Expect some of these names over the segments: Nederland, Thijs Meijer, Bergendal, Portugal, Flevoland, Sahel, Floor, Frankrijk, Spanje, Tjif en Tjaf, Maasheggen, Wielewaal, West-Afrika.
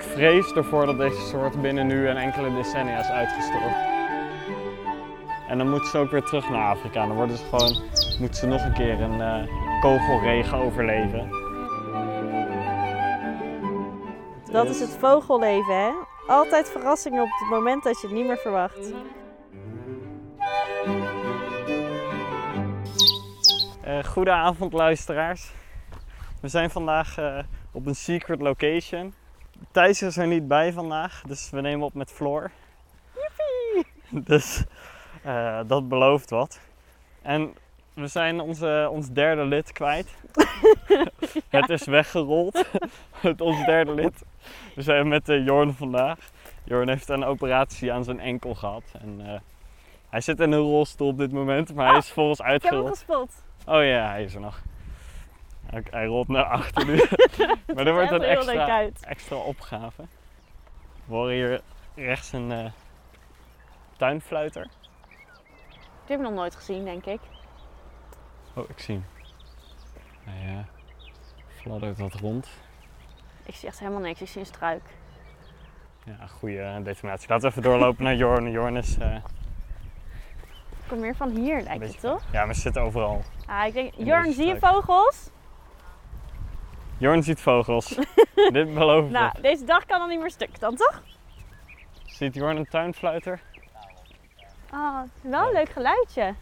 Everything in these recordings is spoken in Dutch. Ik vrees ervoor dat deze soort binnen nu en enkele decennia is uitgestorven. En dan moeten ze ook weer terug naar Afrika. Dan worden ze gewoon, moeten ze nog een keer een kogelregen overleven. Dat is het vogelleven, hè? Altijd verrassingen op het moment dat je het niet meer verwacht. Goedenavond luisteraars. We zijn vandaag op een secret location. Thijs is er niet bij vandaag, dus we nemen op met Floor. Yippie! Dus dat belooft wat. En we zijn ons derde lid kwijt. Ja. Het is weggerold, ons derde lid. We zijn met Jorn vandaag. Jorn heeft een operatie aan zijn enkel gehad. En, hij zit in een rolstoel op dit moment, maar hij is volgens uitgerold. Ik heb hem gespot. Oh ja, hij is er nog. Hij rolt naar achter nu. Maar er wordt een extra opgave. We horen hier rechts een tuinfluiter. Die hebben we nog nooit gezien, denk ik. Oh, ik zie hem. Nou ja, fladdert wat rond. Ik zie echt helemaal niks, ik zie een struik. Ja, goede detonatie. Laten we even doorlopen naar Jorn. Jorn is... Ik kom meer van hier, lijkt het, toch? Ja, maar ze zitten overal. Ik denk, Jorn, zie je vogels? Jorn ziet vogels. Dit beloof ik. Nou, deze dag kan dan niet meer stuk, dan toch? Ziet Jorn een tuinfluiter? Oh, het is wel een leuk geluidje.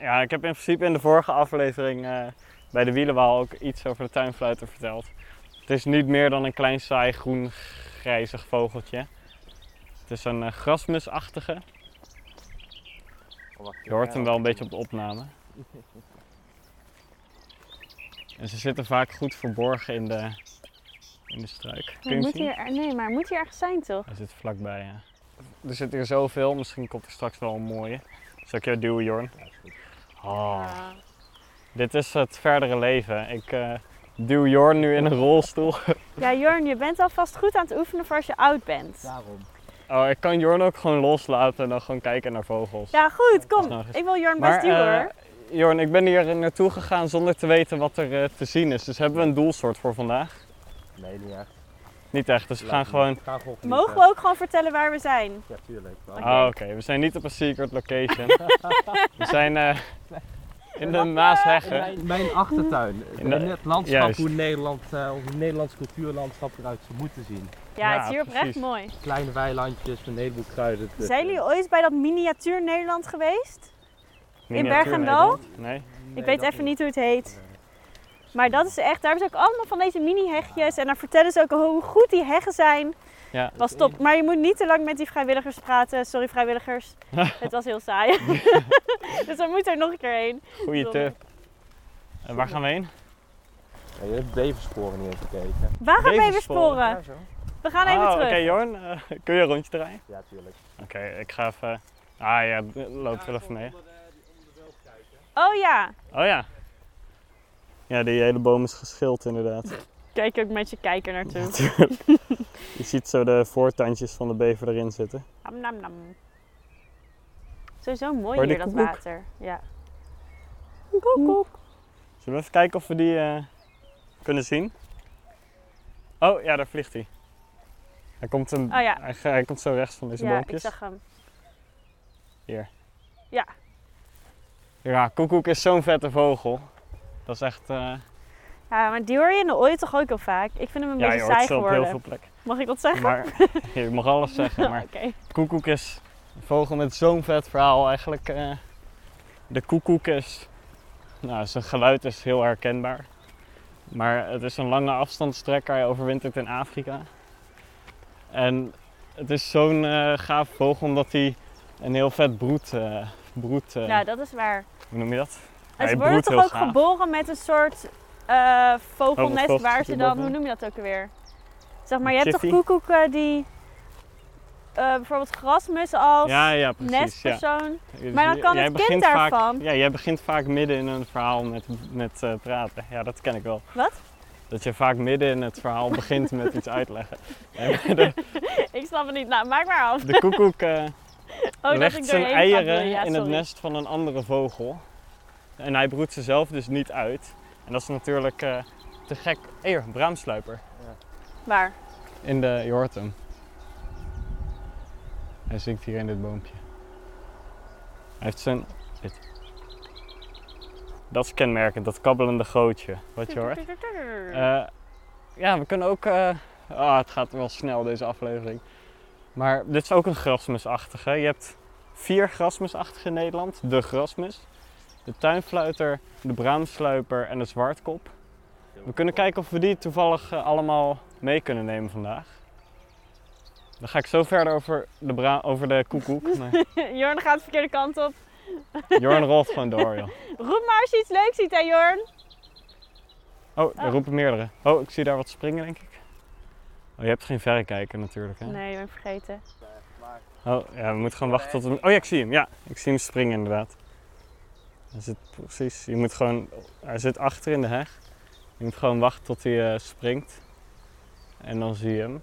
Ja, ik heb in principe in de vorige aflevering bij de Wielewaal ook iets over de tuinfluiter verteld. Het is niet meer dan een klein saai groen-grijzig vogeltje. Het is een grasmusachtige. Je hoort hem wel een beetje op de opname. En ze zitten vaak goed verborgen in de struik. Kun je zien? Maar moet hier ergens zijn, toch? Hij zit vlakbij, ja. Er zit hier zoveel, misschien komt er straks wel een mooie. Zal ik jou duwen, Jorn? Ja, is goed. Ja. Dit is het verdere leven. Ik duw Jorn nu in een rolstoel. Ja, Jorn, je bent alvast goed aan het oefenen voor als je oud bent. Daarom. Oh, ik kan Jorn ook gewoon loslaten en dan gewoon kijken naar vogels. Ja, goed, kom. Ik wil Jorn best duwen, hoor. Jorn, ik ben hier naartoe gegaan zonder te weten wat er te zien is. Dus hebben we een doelsoort voor vandaag? Nee, niet echt. Niet echt, dus we gaan gewoon... Mogen we ook gewoon vertellen waar we zijn? Ja, tuurlijk. Okay. Oh, oké. We zijn niet op een secret location. We zijn in de Maasheggen. Mijn achtertuin. In het landschap, juist. Hoe Nederland, ons Nederlands cultuurlandschap eruit zou moeten zien. Ja, het is hier oprecht mooi. Kleine weilandjes, een heleboel kruiden. Zijn jullie ooit bij dat miniatuur Nederland geweest? In Bergendal? Nee. Ik weet even niet hoe het heet. Maar dat is echt, daar hebben ze ook allemaal van deze mini-hegjes. En daar vertellen ze ook hoe goed die heggen zijn. Ja. Was top. Maar je moet niet te lang met die vrijwilligers praten. Sorry vrijwilligers, het was heel saai. Dus we moeten er nog een keer heen. Goeie tip. En waar gaan we heen? Ja, je hebt beversporen niet even gekeken. Waar gaan beversporen? We gaan even terug. Oké, Jorn, kun je een rondje draaien? Ja, tuurlijk. Oké, ik ga even... loop wel even mee. Oh ja. Ja, die hele boom is geschild inderdaad. Kijk ook met je kijker naartoe. Je ziet zo de voortandjes van de bever erin zitten. Nam nam. Sowieso mooi hier dat water. Ja. Koekoek. Zullen we even kijken of we die kunnen zien? Oh ja, daar vliegt hij. Hij komt zo rechts van deze boompjes. Ja, ik zag hem. Hier. Ja. Ja, koekoek is zo'n vette vogel. Dat is echt... Ja, maar die hoor je in de ooit toch ook al vaak? Ik vind hem een beetje saai geworden. Ja, je hoort ze op heel veel plekken. Mag ik dat zeggen? Je mag alles zeggen, maar okay. Koekoek is een vogel met zo'n vet verhaal eigenlijk. De koekoek is... Nou, zijn geluid is heel herkenbaar. Maar het is een lange afstandstrekker, hij overwintert in Afrika. En het is zo'n gaaf vogel omdat hij een heel vet broed... Ja, dat is waar. Hoe noem je dat? En ze worden toch ook geboren met een soort vogelnest waar ze dan, hoe noem je dat ook alweer? Zeg maar, je hebt toch koekoeken die bijvoorbeeld grasmussen als nestpersoon. Ja. Maar dan kan het kind daarvan. Jij begint vaak midden in een verhaal met praten. Ja, dat ken ik wel. Wat? Dat je vaak midden in het verhaal begint met iets uitleggen. Ik snap het niet. Nou, maak maar af. De koekoek legt zijn eieren in het nest van een andere vogel. En hij broedt ze zelf dus niet uit. En dat is natuurlijk te gek. Braamsluiper. Ja. Waar? Je hoort hem. Hij zingt hier in dit boompje. Hij heeft zijn... Dit. Dat is kenmerkend, dat kabbelende gootje, wat je hoort. Ja, we kunnen ook... het gaat wel snel deze aflevering. Maar dit is ook een grasmusachtige. Je hebt 4 grasmusachtige in Nederland. De grasmus, de tuinfluiter, de braamsluiper en de zwartkop. We kunnen kijken of we die toevallig allemaal mee kunnen nemen vandaag. Dan ga ik zo verder over de koekoek. Maar... Jorn gaat de verkeerde kant op. Jorn rolt gewoon door, joh. Roep maar als je iets leuks ziet, hè, Jorn? Oh, er roepen meerdere. Oh, ik zie daar wat springen, denk ik. Oh, je hebt geen verrekijker natuurlijk, hè? Nee, ik ben vergeten. Oh, ja, we moeten gewoon wachten tot hem... Oh ja, ik zie hem. Ja, ik zie hem springen inderdaad. Hij zit precies... Je moet gewoon... Hij zit achter in de heg. Je moet gewoon wachten tot hij springt. En dan zie je hem.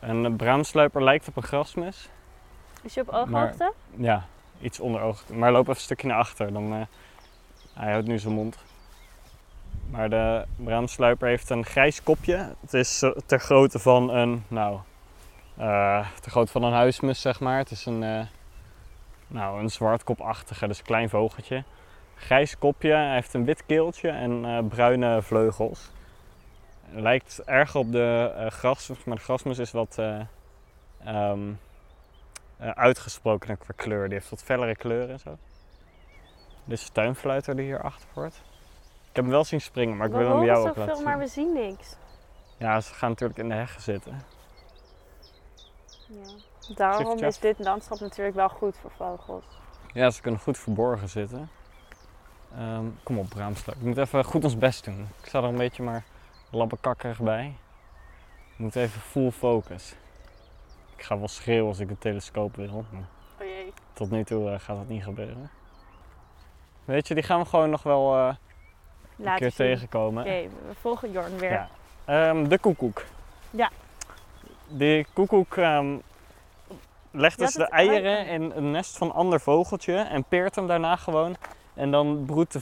Een braamsluiper lijkt op een grasmus. Is hij op ooghoogte? Maar, ja, iets onder ooghoogte. Maar loop even een stukje naar achter. Dan, hij houdt nu zijn mond. Maar de braamsluiper heeft een grijs kopje. Het is ter grootte van een... ter grootte van een huismus, zeg maar. Het is een zwartkopachtige, dus een klein vogeltje. Grijs kopje, hij heeft een wit keeltje en bruine vleugels. Lijkt erg op de grasmus, maar de grasmus is wat uitgesproken qua kleur. Die heeft wat fellere kleuren en zo. Dit is de tuinfluiter die hierachter hoort. Ik heb hem wel zien springen, maar we willen hem jou ook laten zien. Maar we zien niks. Ja, ze gaan natuurlijk in de heggen zitten. Ja. Daarom is dit landschap natuurlijk wel goed voor vogels. Ja, ze kunnen goed verborgen zitten. Kom op, braamsluiper. We moeten even goed ons best doen. Ik sta er een beetje maar labbekakkerig bij. We moeten even full focus. Ik ga wel schreeuwen als ik de telescoop wil. Oh jee. Tot nu toe gaat dat niet gebeuren. Weet je, die gaan we gewoon nog wel een keer tegenkomen. Oké, we volgen Jorn weer. Ja. De koekoek. Ja. Die koekoek legt dus de eieren in een nest van een ander vogeltje en peert hem daarna gewoon. En dan broedt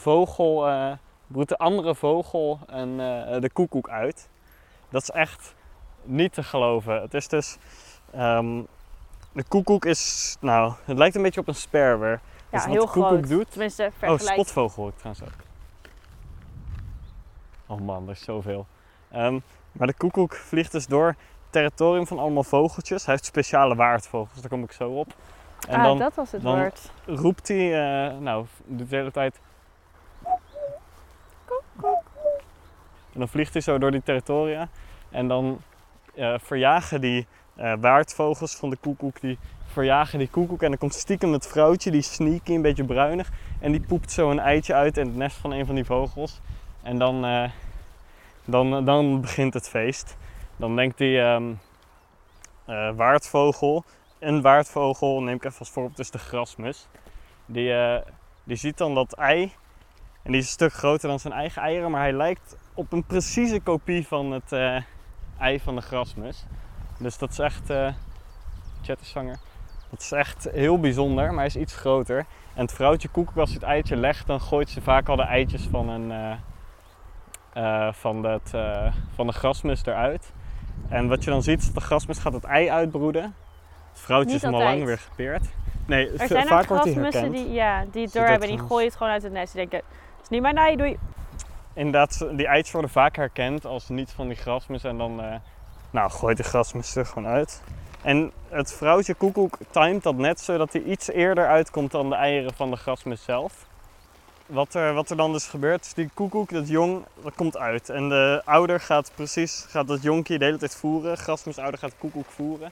de andere vogel de koekoek uit. Dat is echt niet te geloven. Het is dus... de koekoek is... Nou, het lijkt een beetje op een sperwer. Ja, dus wat heel de koekoek groot. Doet... Tenminste, vergelijk. Oh, spotvogel ik trouwens ook. Oh man, er is zoveel. Maar de koekoek vliegt dus door het territorium van allemaal vogeltjes. Hij heeft speciale waardvogels, daar kom ik zo op. En dat was het woord. Dan roept hij, de hele tijd... Koekoek. En dan vliegt hij zo door die territoria. En dan verjagen die waardvogels van de koekoek, die verjagen die koekoek. En dan komt stiekem het vrouwtje, die sneaky, een beetje bruinig. En die poept zo een eitje uit in het nest van een van die vogels. En dan begint het feest. Dan denkt die waardvogel... Een waardvogel, neem ik even als voorbeeld, dus de grasmus. Die ziet dan dat ei. En die is een stuk groter dan zijn eigen eieren. Maar hij lijkt op een precieze kopie van het ei van de grasmus. Dus dat is echt... Chatterzanger. Dat is echt heel bijzonder, maar hij is iets groter. En het vrouwtje koekoek, als hij het eitje legt, dan gooit ze vaak al de eitjes van de grasmus eruit. En wat je dan ziet is dat de grasmus gaat het ei uitbroeden. Het vrouwtje is al lang weer gepeerd. Nee, er zijn vaak wordt hij herkend. Die het door hebben. Die gooien het gewoon uit het nest. Die denken, dat is niet mijn ei, doei. Inderdaad, die eitjes worden vaak herkend als niet van die grasmus. En dan gooit de grasmus er gewoon uit. En het vrouwtje koekoek timed dat net zodat hij iets eerder uitkomt dan de eieren van de grasmus zelf. Wat er dan dus gebeurt is die koekoek, dat jong, dat komt uit. En de ouder gaat dat jonkje de hele tijd voeren. Grasmusouder gaat koekoek voeren.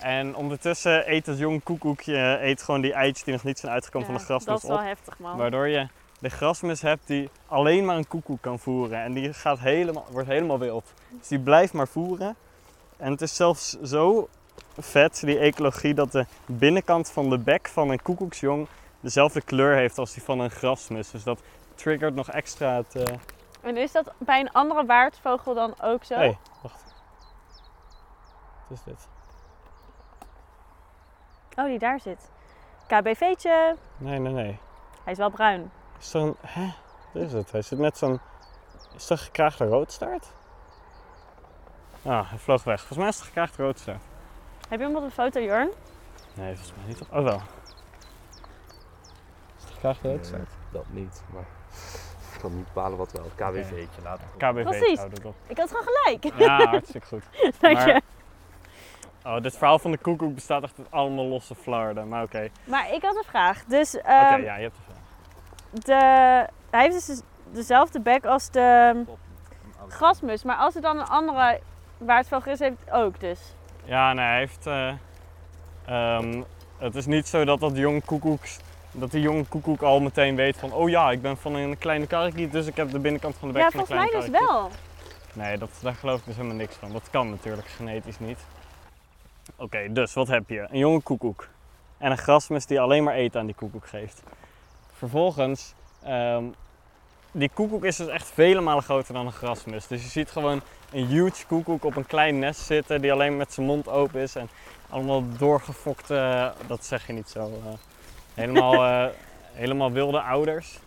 En ondertussen eet het jong koekoekje gewoon die eitjes die nog niet zijn uitgekomen van de grasmus op. Dat is wel heftig, man. Waardoor je de grasmus hebt die alleen maar een koekoek kan voeren. En die wordt helemaal wild. Dus die blijft maar voeren. En het is zelfs zo vet, die ecologie, dat de binnenkant van de bek van een koekoeksjong dezelfde kleur heeft als die van een grasmus. Dus dat triggert nog extra het... En is dat bij een andere waardvogel dan ook zo? Nee, wacht. Wat is dit? Oh, die daar zit. KBV'tje. Nee. Hij is wel bruin. Is zo'n... Hè? Wat is het? Hij zit net zo'n... Is dat gekraagde roodstaart? Ah, hij vloog weg. Volgens mij is het gekraagd rood zo. Heb je hem op een foto, Jorn? Nee, volgens mij niet. Oh, wel. Is het gekraagd rood zo? Nee, dat niet, maar... Ik kan niet bepalen wat wel. KBV'tje laten. KBV. Precies. Ik had gewoon gelijk. Ja, hartstikke goed. Dank maar... je. Oh, dit verhaal van de koekoek bestaat echt uit allemaal losse flarden, maar oké. Okay. Maar ik had een vraag. Dus, oké, ja, je hebt een vraag. Hij heeft dus dezelfde bek als de grasmus, maar als er dan een andere waar het veel gras heeft, ook dus? Ja, nee, hij heeft... het is niet zo dat die jonge koekoek al meteen weet van... Oh ja, ik ben van een kleine karrekiet, dus ik heb de binnenkant van de bek van een kleine karrekiet. Ja, volgens mij dus wel. Nee, daar geloof ik dus helemaal niks van. Dat kan natuurlijk genetisch niet. Oké, dus wat heb je? Een jonge koekoek. En een grasmus die alleen maar eten aan die koekoek geeft. Vervolgens, die koekoek is dus echt vele malen groter dan een grasmus. Dus je ziet gewoon een huge koekoek op een klein nest zitten die alleen met zijn mond open is. En allemaal doorgefokte, dat zeg je niet zo, helemaal wilde ouders.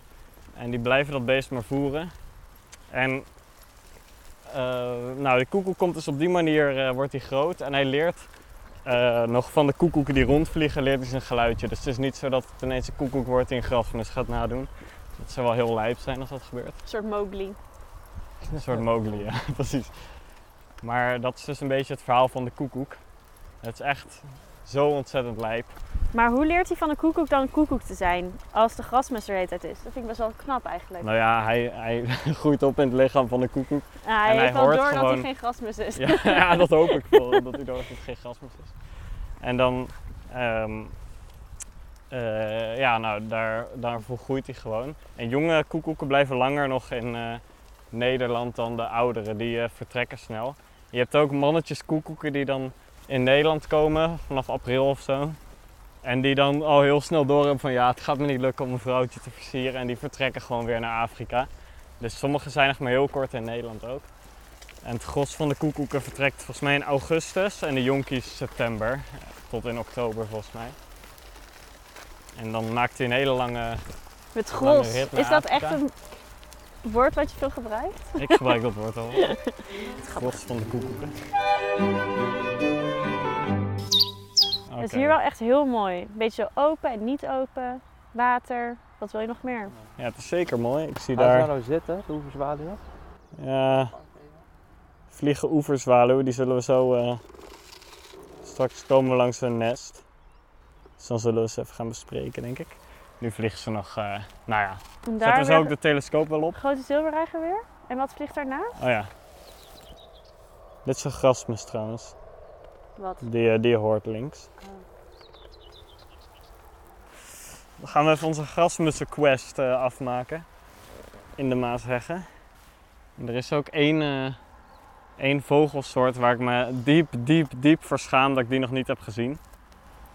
En die blijven dat beest maar voeren. En nou, de koekoek komt dus op die manier, wordt hij groot en hij leert... nog van de koekoeken die rondvliegen leert hij zijn geluidje. Dus het is niet zo dat het ineens een koekoek wordt die een grasmus gaat nadoen. Dat zou wel heel lijp zijn als dat gebeurt. Een soort Mowgli. Een soort Mowgli, ja, precies. Maar dat is dus een beetje het verhaal van de koekoek. Het is echt zo ontzettend lijp. Maar hoe leert hij van een koekoek dan een koekoek te zijn? Als de grasmus er de hele tijd is. Dat vind ik best wel knap eigenlijk. Nou ja, hij groeit op in het lichaam van de koekoek. Ja, hij heeft wel door gewoon... dat hij geen grasmus is. Ja, ja, dat hoop ik wel. Dat hij door dat het geen grasmus is. En dan... ja, nou, daarvoor groeit hij gewoon. En jonge koekoeken blijven langer nog in Nederland dan de ouderen. Die vertrekken snel. Je hebt ook mannetjes koekoeken die dan in Nederland komen. Vanaf april of zo. En die dan al heel snel door hebben van ja, het gaat me niet lukken om een vrouwtje te versieren. En die vertrekken gewoon weer naar Afrika. Dus sommigen zijn nog maar heel kort in Nederland ook. En het gros van de koekoeken vertrekt volgens mij in augustus. En de jonkies september. Tot in oktober volgens mij. En dan maakt hij een hele lange... Met gros. Is dat Afrika. Echt een woord wat je veel gebruikt? Ik gebruik dat woord al. Het gros van de koekoeken. Okay. Het is hier wel echt heel mooi. Een beetje zo open en niet open. Water. Wat wil je nog meer? Ja, het is zeker mooi. Ik zie daar... nou zitten, de oeverzwaluwen? Ja. Vliegen oeverzwaluwen. Die zullen we zo... straks komen we langs een nest. Dus dan zullen we ze even gaan bespreken, denk ik. Nu vliegen ze nog... nou ja. Zetten ze ook de telescoop wel op. Grote zilverreiger weer. En wat vliegt daarnaast? Oh ja. Dit is een grasmus trouwens. Wat? Die hoort links. Oh. Dan gaan we even onze grasmussenquest afmaken. In de Maasheggen. En er is ook één vogelsoort waar ik me diep voor schaam dat ik die nog niet heb gezien.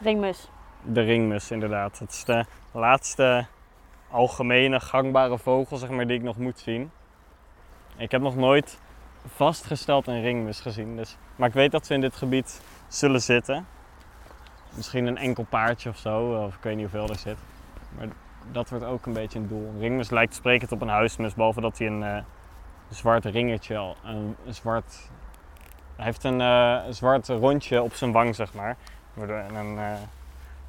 Ringmus. De ringmus, inderdaad. Het is de laatste algemene gangbare vogel, zeg maar, die ik nog moet zien. Ik heb nog nooit vastgesteld een ringmus gezien. Dus. Maar ik weet dat ze in dit gebied zullen zitten. Misschien een enkel paardje of zo, of ik weet niet hoeveel er zit. Maar dat wordt ook een beetje een doel. Een ringmus lijkt sprekend op een huismus, behalve dat hij een zwart ringetje al. Hij heeft een zwart rondje op zijn wang, zeg maar. En een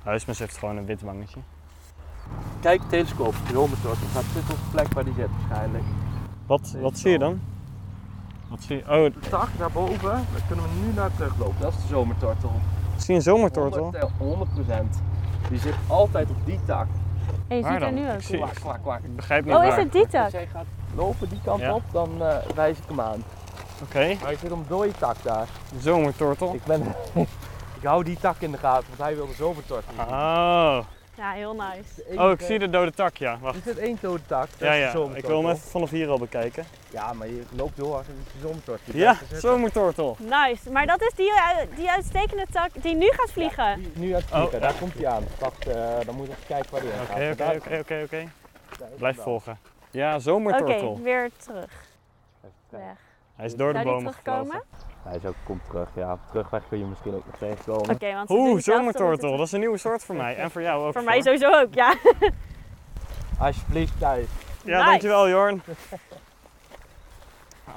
huismus heeft gewoon een wit wangetje. Kijk, telescoop, kilometer. Het gaat zitten op de plek waar die zit waarschijnlijk. Wat zie je dan? Wat zie je? Oh. De tak daarboven, daar kunnen we nu naar teruglopen. Dat is de zomertortel. Ik zie een zomertortel? 100%. Die zit altijd op die tak. En je ziet er nu ook. Kwak. Ik begrijp niet waar. Oh, is het die tak? Als jij gaat lopen die kant op, dan wijs ik hem aan. Oké. Maar ik zit op een dode tak daar. De zomertortel? Ik hou die tak in de gaten, want hij wil de zomertortel. Oh. Ja, heel nice. Oh, ik zie de dode tak, ja. Wacht. Er zit één dode tak. Ja. Ik wil hem even vanaf hier al bekijken. Ja, maar je loopt door als een zomertortel. Ja, zomertortel. Nice. Maar dat is die uitstekende tak die nu gaat vliegen. Ja, nu gaat vliegen. Daar komt hij aan. Wacht, dan moet je even kijken waar die aan gaat. Oké. Blijf volgen. Ja, zomertortel. Oké, weer terug. Weg. Hij is door de bomen gekomen. Hij komt terug, ja. Op de terugweg kun je misschien ook nog steeds komen. Oeh, zomertortel. Dat is een nieuwe soort voor mij. En voor jou ook. Voor mij sowieso ook, ja. Alsjeblieft, Thijs. Ja, nice. Dankjewel, Jorn.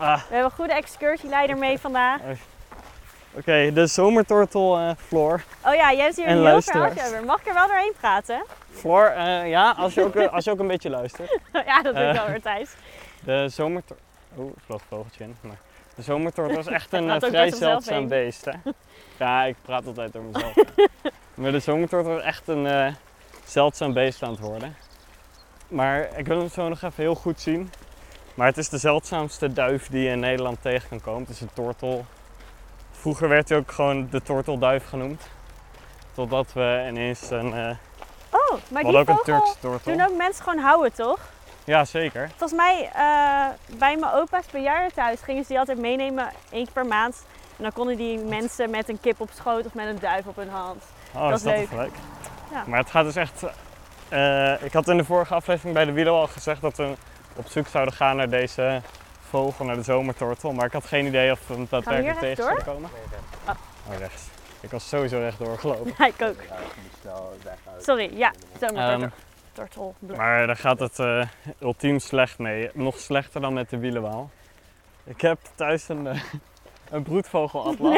Ah. We hebben een goede excursieleider mee vandaag. Oké, de zomertortel Floor. Oh ja, jij hebt hier een heel verhaaltje over. Mag ik er wel doorheen praten? Floor, ja, als je ook een beetje luistert. Ja, dat doe ik wel weer, Thijs. De zomertortel... Oeh, vloog vogeltje in. Maar de zomertortel is echt een vrij zeldzaam beest. Hè? Ja, ik praat altijd door mezelf. Maar de zomertortel is echt een zeldzaam beest aan het worden. Maar ik wil hem zo nog even heel goed zien. Maar het is de zeldzaamste duif die je in Nederland tegen kan komen. Het is een tortel. Vroeger werd hij ook gewoon de tortelduif genoemd. Totdat we ineens een... maar die ook vogel, een Turkse tortel. Doen ook mensen gewoon houden, toch? Ja, zeker. Volgens mij, bij mijn opa's bejaardentehuis gingen ze die altijd meenemen, 1 keer per maand. En dan konden die mensen met een kip op schoot of met een duif op hun hand. Oh, dat is leuk. Gelijk. Ja. Maar het gaat dus echt... ik had in de vorige aflevering bij de Wielewaal al gezegd dat we op zoek zouden gaan naar deze vogel, naar de zomertortel. Maar ik had geen idee of we hem daadwerkelijk tegen zouden komen. Nee, oh, rechts. Ik was sowieso rechtdoor gelopen. Ja, ik ook. Sorry, ja, zomertortel. Maar daar gaat het ultiem slecht mee. Nog slechter dan met de Wielewaal. Ik heb thuis een broedvogelatlas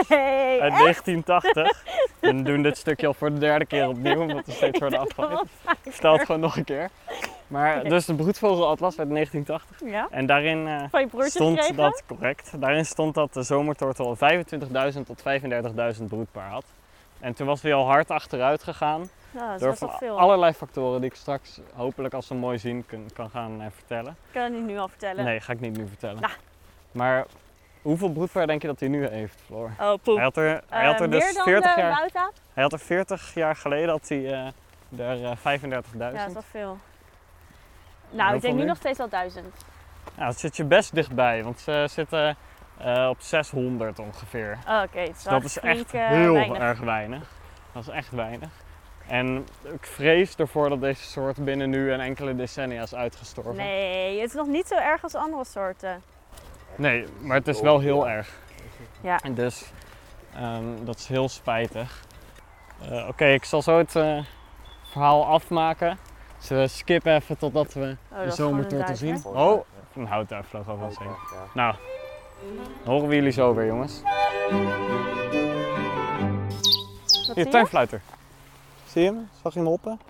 uit 1980. En we doen dit stukje al voor de 3e keer opnieuw, omdat we steeds worden afgeleid. Ik vertel het gewoon nog een keer. Maar dus de broedvogelatlas uit 1980. Ja? En daarin stond gekregen? Dat correct. Daarin stond dat de zomertortel 25.000 tot 35.000 broedpaar had. En toen was hij al hard achteruit gegaan. Nou, door van veel. Allerlei factoren die ik straks hopelijk als we mooi zien kan gaan vertellen. Kan ik niet nu al vertellen? Nee, ga ik niet nu vertellen. Nah. Maar... Hoeveel broedpaar denk je dat hij nu heeft, Floor? Oh, poep. Hij had er dus 40 jaar... Hij had er 40 jaar geleden had hij er 35.000. Ja, dat is wel veel. Nou, ik denk nu nog steeds wel 1000. Ja, dat zit je best dichtbij, want ze zitten op 600 ongeveer. Oh, oké. Dus dat is echt heel erg weinig. Dat is echt weinig. En ik vrees ervoor dat deze soort binnen nu en enkele decennia is uitgestorven. Nee, het is nog niet zo erg als andere soorten. Nee, maar het is wel heel erg. Ja. En dus, dat is heel spijtig. Oké, ik zal zo het verhaal afmaken. Dus we skippen even totdat we de zomertortel zien. Hè? Oh, een houtduif vloog al wel zeker. Nou, horen we jullie zo weer, jongens. Hier, tuinfluiter. Zie je hem? Zag je hem hoppen?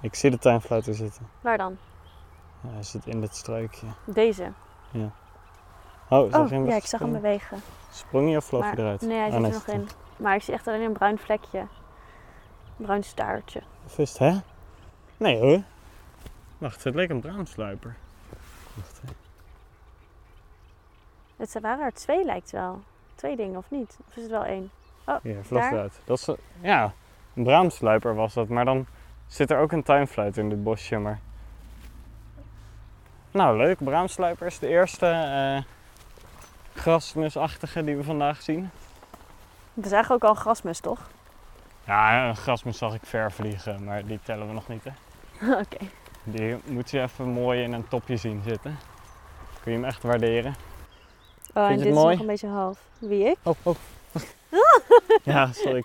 Ik zie de tuinfluiter zitten. Waar dan? Ja, hij zit in dit struikje. Deze? Ja. Oh, ik zag hem bewegen. Sprong hij of vloog hij eruit? Nee, hij zit er nog in. Maar ik zie echt alleen een bruin vlekje. Een bruin staartje. Of is het, hè? Nee hoor. Wacht, het leek een braamsluiper. Wacht even. Het waren er 2 lijkt wel. 2 dingen of niet? Of is het wel 1? Oh, ja, vloog eruit. Dat is, ja, een braamsluiper was dat. Maar dan zit er ook een tuinfluit in dit bosje. Maar... Nou, leuk. Braamsluiper is de eerste... grasmusachtige die we vandaag zien. We zagen ook al grasmus, toch? Ja, een grasmus zag ik ver vliegen, maar die tellen we nog niet, hè? Oké. Die moet je even mooi in een topje zien zitten. Kun je hem echt waarderen. Oh, en dit is nog een beetje half. Wie, ik? Oh. Ja, sorry.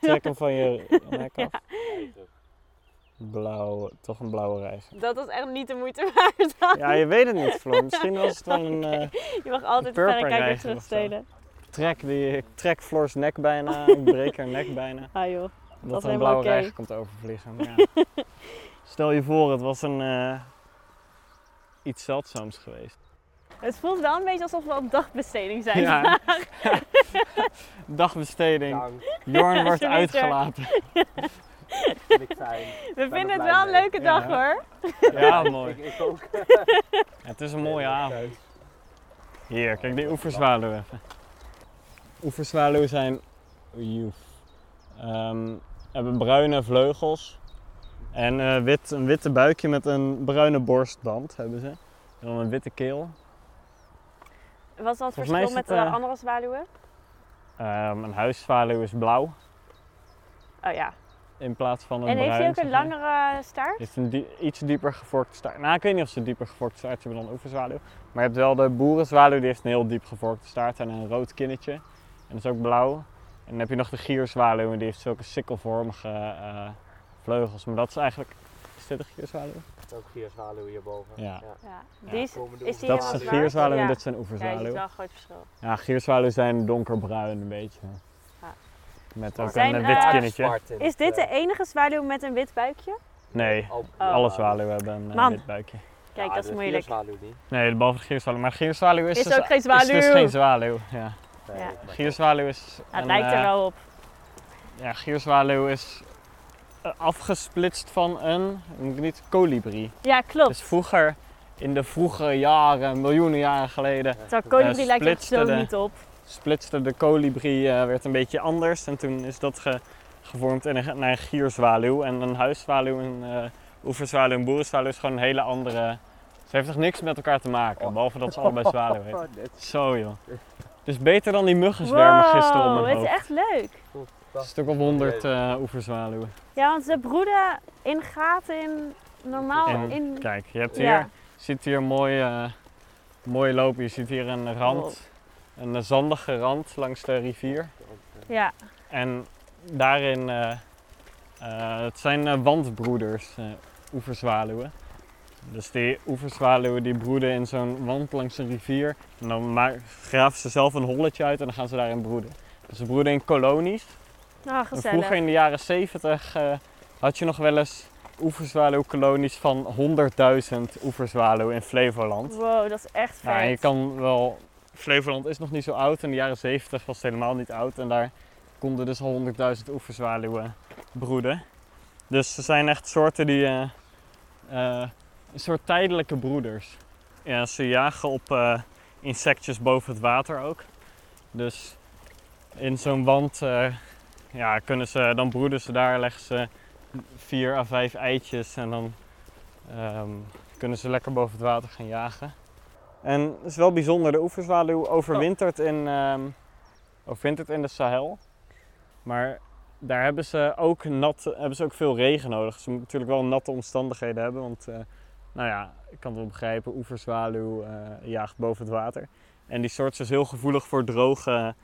Trek hem van je nek af. Ja. Blauw, toch een blauwe reiger. Dat was echt niet de moeite waard dan. Ja, je weet het niet, Floor. Misschien was het wel een je mag altijd een verrekijker terugstelen. Ik trek Floor's nek bijna, ik breek haar nek bijna. Ah joh, dat er een blauwe reiger komt overvliegen. Ja. Stel je voor, het was een iets zeldzaams geweest. Het voelt wel een beetje alsof we op dagbesteding zijn. Ja. Dagbesteding. Jorn wordt uitgelaten. We vinden het wel een leuke dag, hoor. Ja, mooi. Ik ook. Het is een mooie avond. Hier, kijk die oeverzwaluw even. Oeverzwaluwen zijn... hebben bruine vleugels. En een witte buikje met een bruine borstband hebben ze. En dan een witte keel. Wat is dan het verschil met de andere zwaluwen? Een huiszwaluw is blauw. Oh ja. In plaats van een bruin. En heeft hij ook een langere staart? Heeft een iets dieper gevorkte staart. Nou, ik weet niet of ze een dieper gevorkte staart hebben dan een oeverzwaluw. Maar je hebt wel de boerenzwaluw, die heeft een heel diep gevorkte staart en een rood kinnetje. En dat is ook blauw. En dan heb je nog de gierzwaluw en die heeft zulke sikkelvormige vleugels. Maar dat is eigenlijk 20 gierzwaluwen. Ook gierzwaluwen hierboven. Ja. Dat is een gierzwaluw en dat zijn oeverzwaluwen. Ja, dat is wel een groot verschil. Ja, gierzwaluwen zijn donkerbruin een beetje. Ja. Met ook een wit kinnetje. Is dit de enige zwaluw met een wit buikje? Nee, alle zwaluwen hebben een wit buikje. Kijk, dat is moeilijk. Nee, behalve de gierzwaluw. Maar gierzwaluw is dus ook geen zwaluw. Is dus geen zwaluw, ja. Ja. Gierzwaluw is... Het lijkt er wel op. Ja, gierzwaluw is afgesplitst van een kolibrie. Ja, klopt. Dus vroeger, in de vroege jaren, miljoenen jaren geleden... Ja. Kolibrie lijkt er zo niet op. Splitste de kolibrie, werd een beetje anders. En toen is dat gevormd naar een gierzwaluw. En een huiszwaluw, een oeverzwaluw en boerenzwaluw is gewoon een hele andere... Ze heeft toch niks met elkaar te maken, behalve dat ze allebei zwaluw heten. Zo joh. Dus beter dan die muggenzwermen gisteren op mijn hoofd. Het is echt leuk. Een stuk op 100 oeverzwaluwen. Ja, want ze broeden in gaten in normaal. Kijk, je hebt hier, ziet hier mooi lopen. Je ziet hier een rand, een zandige rand langs de rivier. Ja. En daarin, het zijn wandbroeders, oeverzwaluwen. Dus die oeverzwaluwen die broeden in zo'n wand langs een rivier. En dan graven ze zelf een holletje uit en dan gaan ze daarin broeden. Dus ze broeden in kolonies. Oh, gezellig. Vroeger in de jaren 70 had je nog wel eens oeverzwaluwkolonies van 100.000 oeverzwaluwen in Flevoland. Wow, dat is echt vet. Ja, je kan wel... Flevoland is nog niet zo oud. In de jaren 70 was het helemaal niet oud. En daar konden dus al 100.000 oeverzwaluwen broeden. Dus er zijn echt soorten die... een soort tijdelijke broeders. Ja, ze jagen op insectjes boven het water ook. Dus in zo'n wand dan broeden ze daar, leggen ze 4 à 5 eitjes en dan kunnen ze lekker boven het water gaan jagen. En het is wel bijzonder, de oeverzwaluw overwintert in de Sahel. Maar daar hebben ze ook veel regen nodig. Ze moeten natuurlijk wel natte omstandigheden hebben, want... ik kan het wel begrijpen, oeverzwaluw jaagt boven het water. En die soort is heel gevoelig voor droge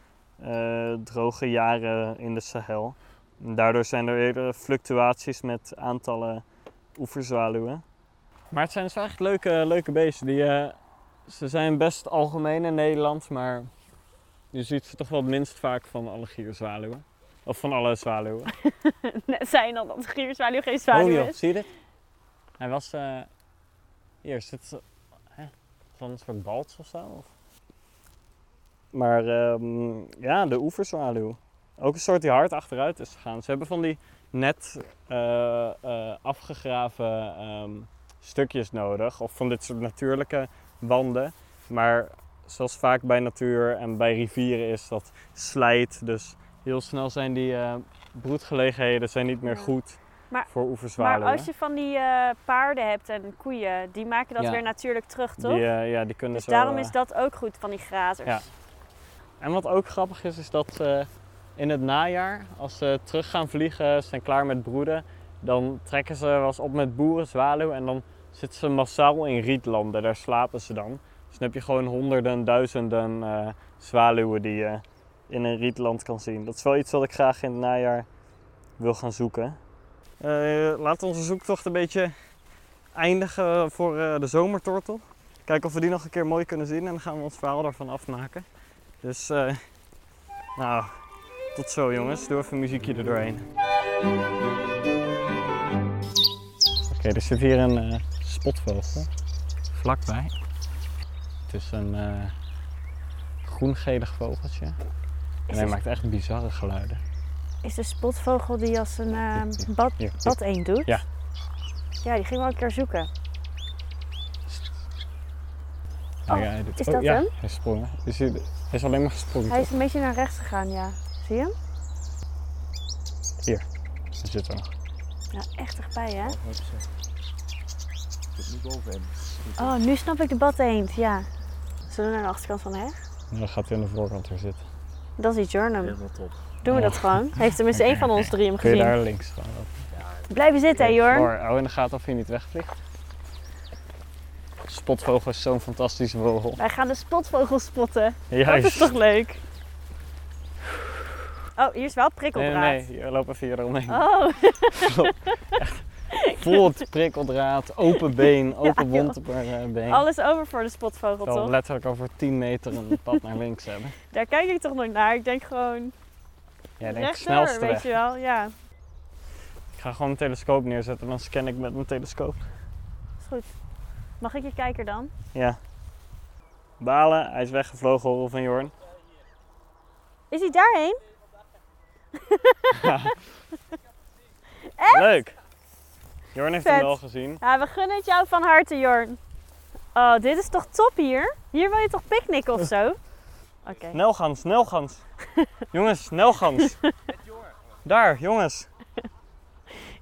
jaren in de Sahel. En daardoor zijn er weer fluctuaties met aantallen oeverzwaluwen. Maar het zijn dus eigenlijk leuke beesten. Ze zijn best algemeen in Nederland, maar je ziet ze toch wel het minst vaak van alle gierzwaluwen. Of van alle zwaluwen. Zijn dan dat gierzwaluw geen zwaluw is? Oh joh, zie je dit? Hij was... hier zit ze... Van een soort balts of zo? Of? Maar de oeverzwaluw. Ook een soort die hard achteruit is gegaan. Ze hebben van die net afgegraven stukjes nodig. Of van dit soort natuurlijke wanden. Maar zoals vaak bij natuur en bij rivieren is dat slijt. Dus heel snel zijn die broedgelegenheden zijn niet meer goed. Voor oeverzwaluwen. Maar als je van die paarden hebt en koeien, die maken dat weer natuurlijk terug, toch? Die kunnen dus zo... Daarom is dat ook goed, van die grazers. Ja. En wat ook grappig is dat in het najaar, als ze terug gaan vliegen, zijn klaar met broeden, dan trekken ze wel eens op met boerenzwaluw en dan zitten ze massaal in rietlanden. Daar slapen ze dan. Dus dan heb je gewoon honderden, duizenden zwaluwen die je in een rietland kan zien. Dat is wel iets wat ik graag in het najaar wil gaan zoeken. Laten we onze zoektocht een beetje eindigen voor de zomertortel. Kijken of we die nog een keer mooi kunnen zien en dan gaan we ons verhaal daarvan afmaken. Dus, tot zo jongens. Doe even een muziekje erdoorheen. Oké, er zit hier een spotvogel vlakbij. Het is een groen-gelig vogeltje. En hij maakt echt bizarre geluiden. Is de spotvogel die als een badeend doet? Ja. Ja, die gingen we al een keer zoeken. Is dat hem? Hij is gesprongen. Hij is alleen maar gesprongen. Hij is een beetje naar rechts gegaan, ja. Zie je hem? Hier, hij zit er nog. Nou, echt dichtbij, hè? Zit nu boven hem. Oh, nu snap ik de badeend, ja. Zullen we naar de achterkant van de heg? Dan gaat hij aan de voorkant weer zitten. Dat is iets journal. Ja, dat top. Doen we dat gewoon? Heeft tenminste één van ons drie hem gezien. Kun je daar links gaan? Blijven zitten, hè, Jor. Hou in de gaten of je niet wegvliegt. Spotvogel is zo'n fantastische vogel. Wij gaan de spotvogel spotten. Juist. Dat is toch leuk? Oh, hier is wel prikkeldraad. Nee, hier lopen vier eromheen. Oh. Echt Vol het prikkeldraad, open been, open been. Alles over voor de spotvogel, toch? Zal letterlijk over 10 meter een pad naar links hebben. Daar kijk ik toch nooit naar. Ik denk gewoon... Ja, denk snelste weg. Weet je wel, ja. Ik ga gewoon een telescoop neerzetten, dan scan ik met mijn telescoop. Is goed. Mag ik je kijker dan? Ja. Balen, hij is weggevlogen, Horrel van Jorn. Is hij daarheen? Ja. Echt? Leuk. Jorn heeft hem wel gezien. Ja, we gunnen het jou van harte, Jorn. Oh, dit is toch top hier? Hier wil je toch picknicken of zo? Okay. Snelgans, snelgans. Jongens, snelgans. Daar, jongens.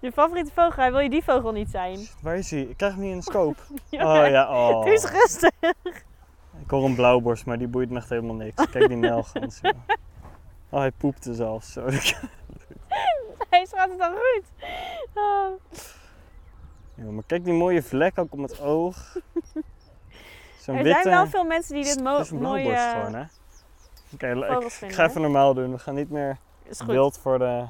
Je favoriete vogel, wil je die vogel niet zijn? Waar is hij? Ik krijg hem niet in de scope. Oh ja, oh. Die is rustig. Ik hoor een blauwborst, maar die boeit me echt helemaal niks. Kijk die nelgans. Ja. Oh, hij poepte zelfs. Hij gaat het dan goed. Oh. Ja, maar kijk die mooie vlek ook om het oog. Zo'n er witte... zijn wel veel mensen die dit mooie... gewoon, hè? Oké, ik ga even normaal doen. We gaan niet meer wild voor de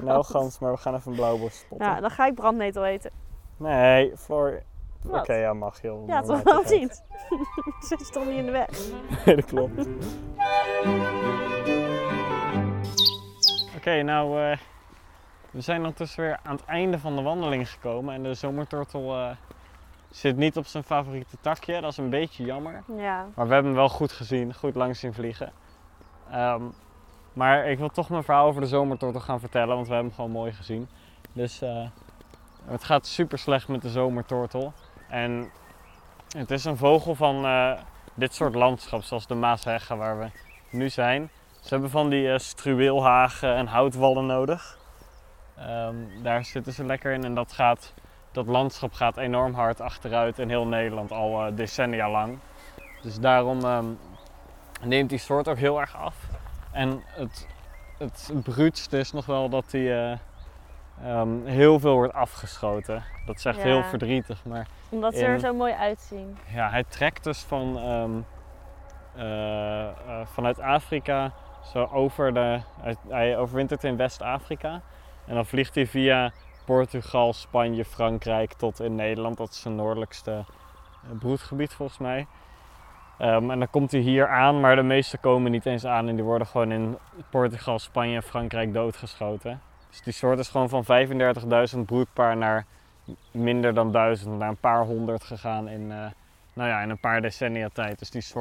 nelgans, maar we gaan even een blauwborst spotten. Ja, dan ga ik brandnetel eten. Nee, Floor... Oké, ja, mag heel. Ja, toch wel niet. Zit je toch niet in de weg? Nee, dat klopt. Oké, nou, we zijn ondertussen weer aan het einde van de wandeling gekomen. En de zomertortel zit niet op zijn favoriete takje. Dat is een beetje jammer. Ja. Maar we hebben hem wel goed gezien, goed langs zien vliegen. Maar ik wil toch mijn verhaal over de zomertortel gaan vertellen, want we hebben hem gewoon mooi gezien. Dus het gaat super slecht met de zomertortel. En het is een vogel van dit soort landschap, zoals de Maasheggen waar we nu zijn. Ze hebben van die struweelhagen en houtwallen nodig. Daar zitten ze lekker in en dat landschap gaat enorm hard achteruit in heel Nederland al decennia lang. Dus daarom neemt die soort ook heel erg af. En het bruutste is nog wel dat die heel veel wordt afgeschoten. Dat is echt heel verdrietig. Maar omdat ze er zo mooi uitzien. Ja, hij trekt dus vanuit Afrika zo over hij overwintert in West-Afrika. En dan vliegt hij via Portugal, Spanje, Frankrijk tot in Nederland. Dat is zijn noordelijkste broedgebied volgens mij. En dan komt hij hier aan, maar de meeste komen niet eens aan. En die worden gewoon in Portugal, Spanje en Frankrijk doodgeschoten. Dus die soort is gewoon van 35.000 broedpaar naar minder dan 1000, naar een paar honderd gegaan in een paar decennia tijd. Dus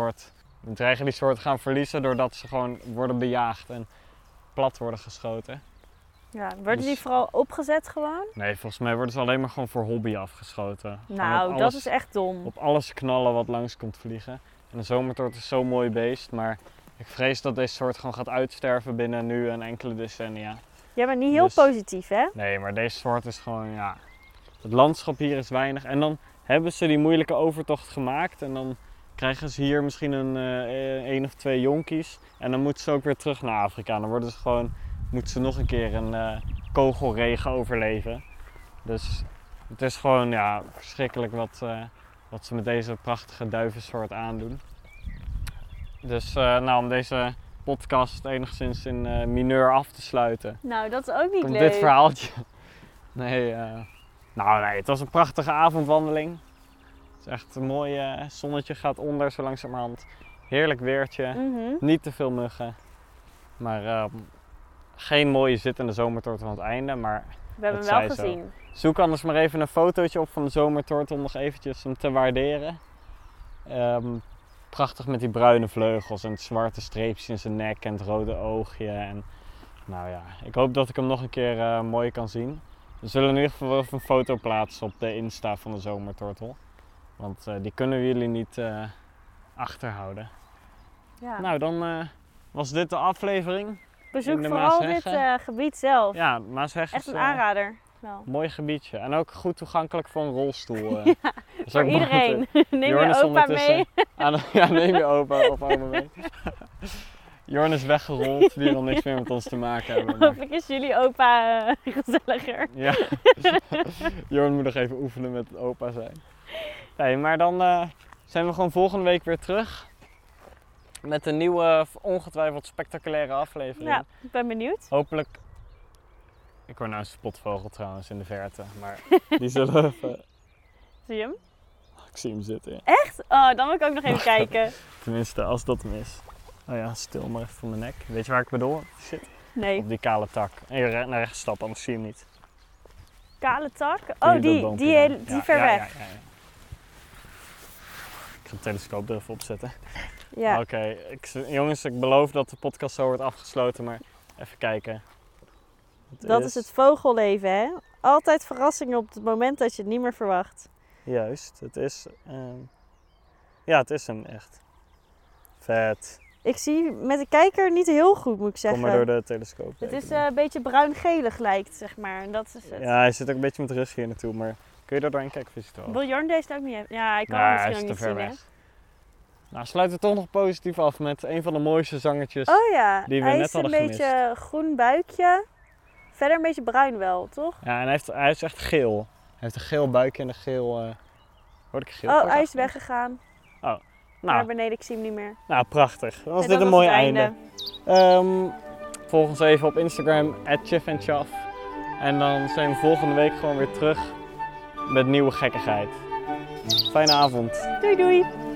we dreigen die soort gaan verliezen doordat ze gewoon worden bejaagd en plat worden geschoten. Ja, worden die vooral opgezet gewoon? Nee, volgens mij worden ze alleen maar gewoon voor hobby afgeschoten. Nou, dat is echt dom. Op alles knallen wat langs komt vliegen. En de zomertort is zo'n mooi beest, maar ik vrees dat deze soort gewoon gaat uitsterven binnen nu en enkele decennia. Ja, maar niet heel positief, hè? Nee, maar deze soort is gewoon, ja... Het landschap hier is weinig. En dan hebben ze die moeilijke overtocht gemaakt. En dan krijgen ze hier misschien een of twee jonkies. En dan moeten ze ook weer terug naar Afrika. Dan moeten ze nog een keer een kogelregen overleven. Dus het is gewoon, ja, verschrikkelijk wat ze met deze prachtige duivensoort aandoen. Dus om deze podcast enigszins in mineur af te sluiten. Nou, dat is ook niet leuk. Dit verhaaltje. Nee, het was een prachtige avondwandeling. Het is echt een mooi zonnetje gaat onder zo langzamerhand. Heerlijk weertje, Niet te veel muggen. Maar geen mooie zittende zomertortel aan het einde, maar we hebben hem wel gezien. Zo. Zoek anders maar even een fotootje op van de zomertortel om nog eventjes hem te waarderen. Prachtig met die bruine vleugels en het zwarte streepjes in zijn nek en het rode oogje. En, nou ja, ik hoop dat ik hem nog een keer mooi kan zien. We zullen in ieder geval even een foto plaatsen op de Insta van de zomertortel. Want die kunnen we jullie niet achterhouden. Ja. Nou, dan was dit de aflevering. Bezoek vooral dit gebied zelf. Ja, Maasheggen. Echt een aanrader. Nou. Mooi gebiedje. En ook goed toegankelijk voor een rolstoel. Ja, voor iedereen. Neem je opa mee. Neem je opa of oma mee. Jorn is weggerold, die wil niks meer met ons te maken hebben. Maar... Hopelijk is jullie opa gezelliger. Ja. Jorn moet nog even oefenen met opa zijn. Nee, maar dan zijn we gewoon volgende week weer terug. Met een nieuwe, ongetwijfeld spectaculaire aflevering. Ja, ik ben benieuwd. Hopelijk Ik hoor nou een spotvogel trouwens in de verte, maar die zullen even... Zie je hem? Ik zie hem zitten, ja. Echt? Oh, dan wil ik ook nog even kijken. Tenminste, als dat hem is. Oh ja, stil maar even van mijn nek. Weet je waar ik bedoel? Shit. Nee. Op die kale tak. Even naar rechts stappen, anders zie je hem niet. Kale tak? Oh, die ver weg. Ja. Ik ga de telescoop er even opzetten. Ja. Oké, jongens, ik beloof dat de podcast zo wordt afgesloten, maar even kijken. Dat is het vogelleven, hè? Altijd verrassingen op het moment dat je het niet meer verwacht. Juist, het is... het is hem echt. Vet. Ik zie met de kijker niet heel goed, moet ik zeggen. Kom maar door de telescoop. Het is een beetje bruin-gelig lijkt, zeg maar. En dat is het. Ja, hij zit ook een beetje met rust hier naartoe, maar... Kun je daar doorheen kijken? Biljarn deze ook niet hebben. Ja, ik kan het misschien nog niet zien, hè? Nou, sluiten we toch nog positief af met een van de mooiste zangertjes die we net hadden gemist. Hij is een beetje groen buikje. Verder een beetje bruin wel, toch? Ja, en hij is echt geel. Hij heeft een geel buikje en een geel... Hoor ik geel? Oh, hij is weggegaan. Oh, nou. Naar beneden, ik zie hem niet meer. Nou, prachtig. Dan was dit een mooi einde. Volg ons even op Instagram, @tjif en tjaf. En dan zijn we volgende week gewoon weer terug met nieuwe gekkigheid. Fijne avond. Doei doei.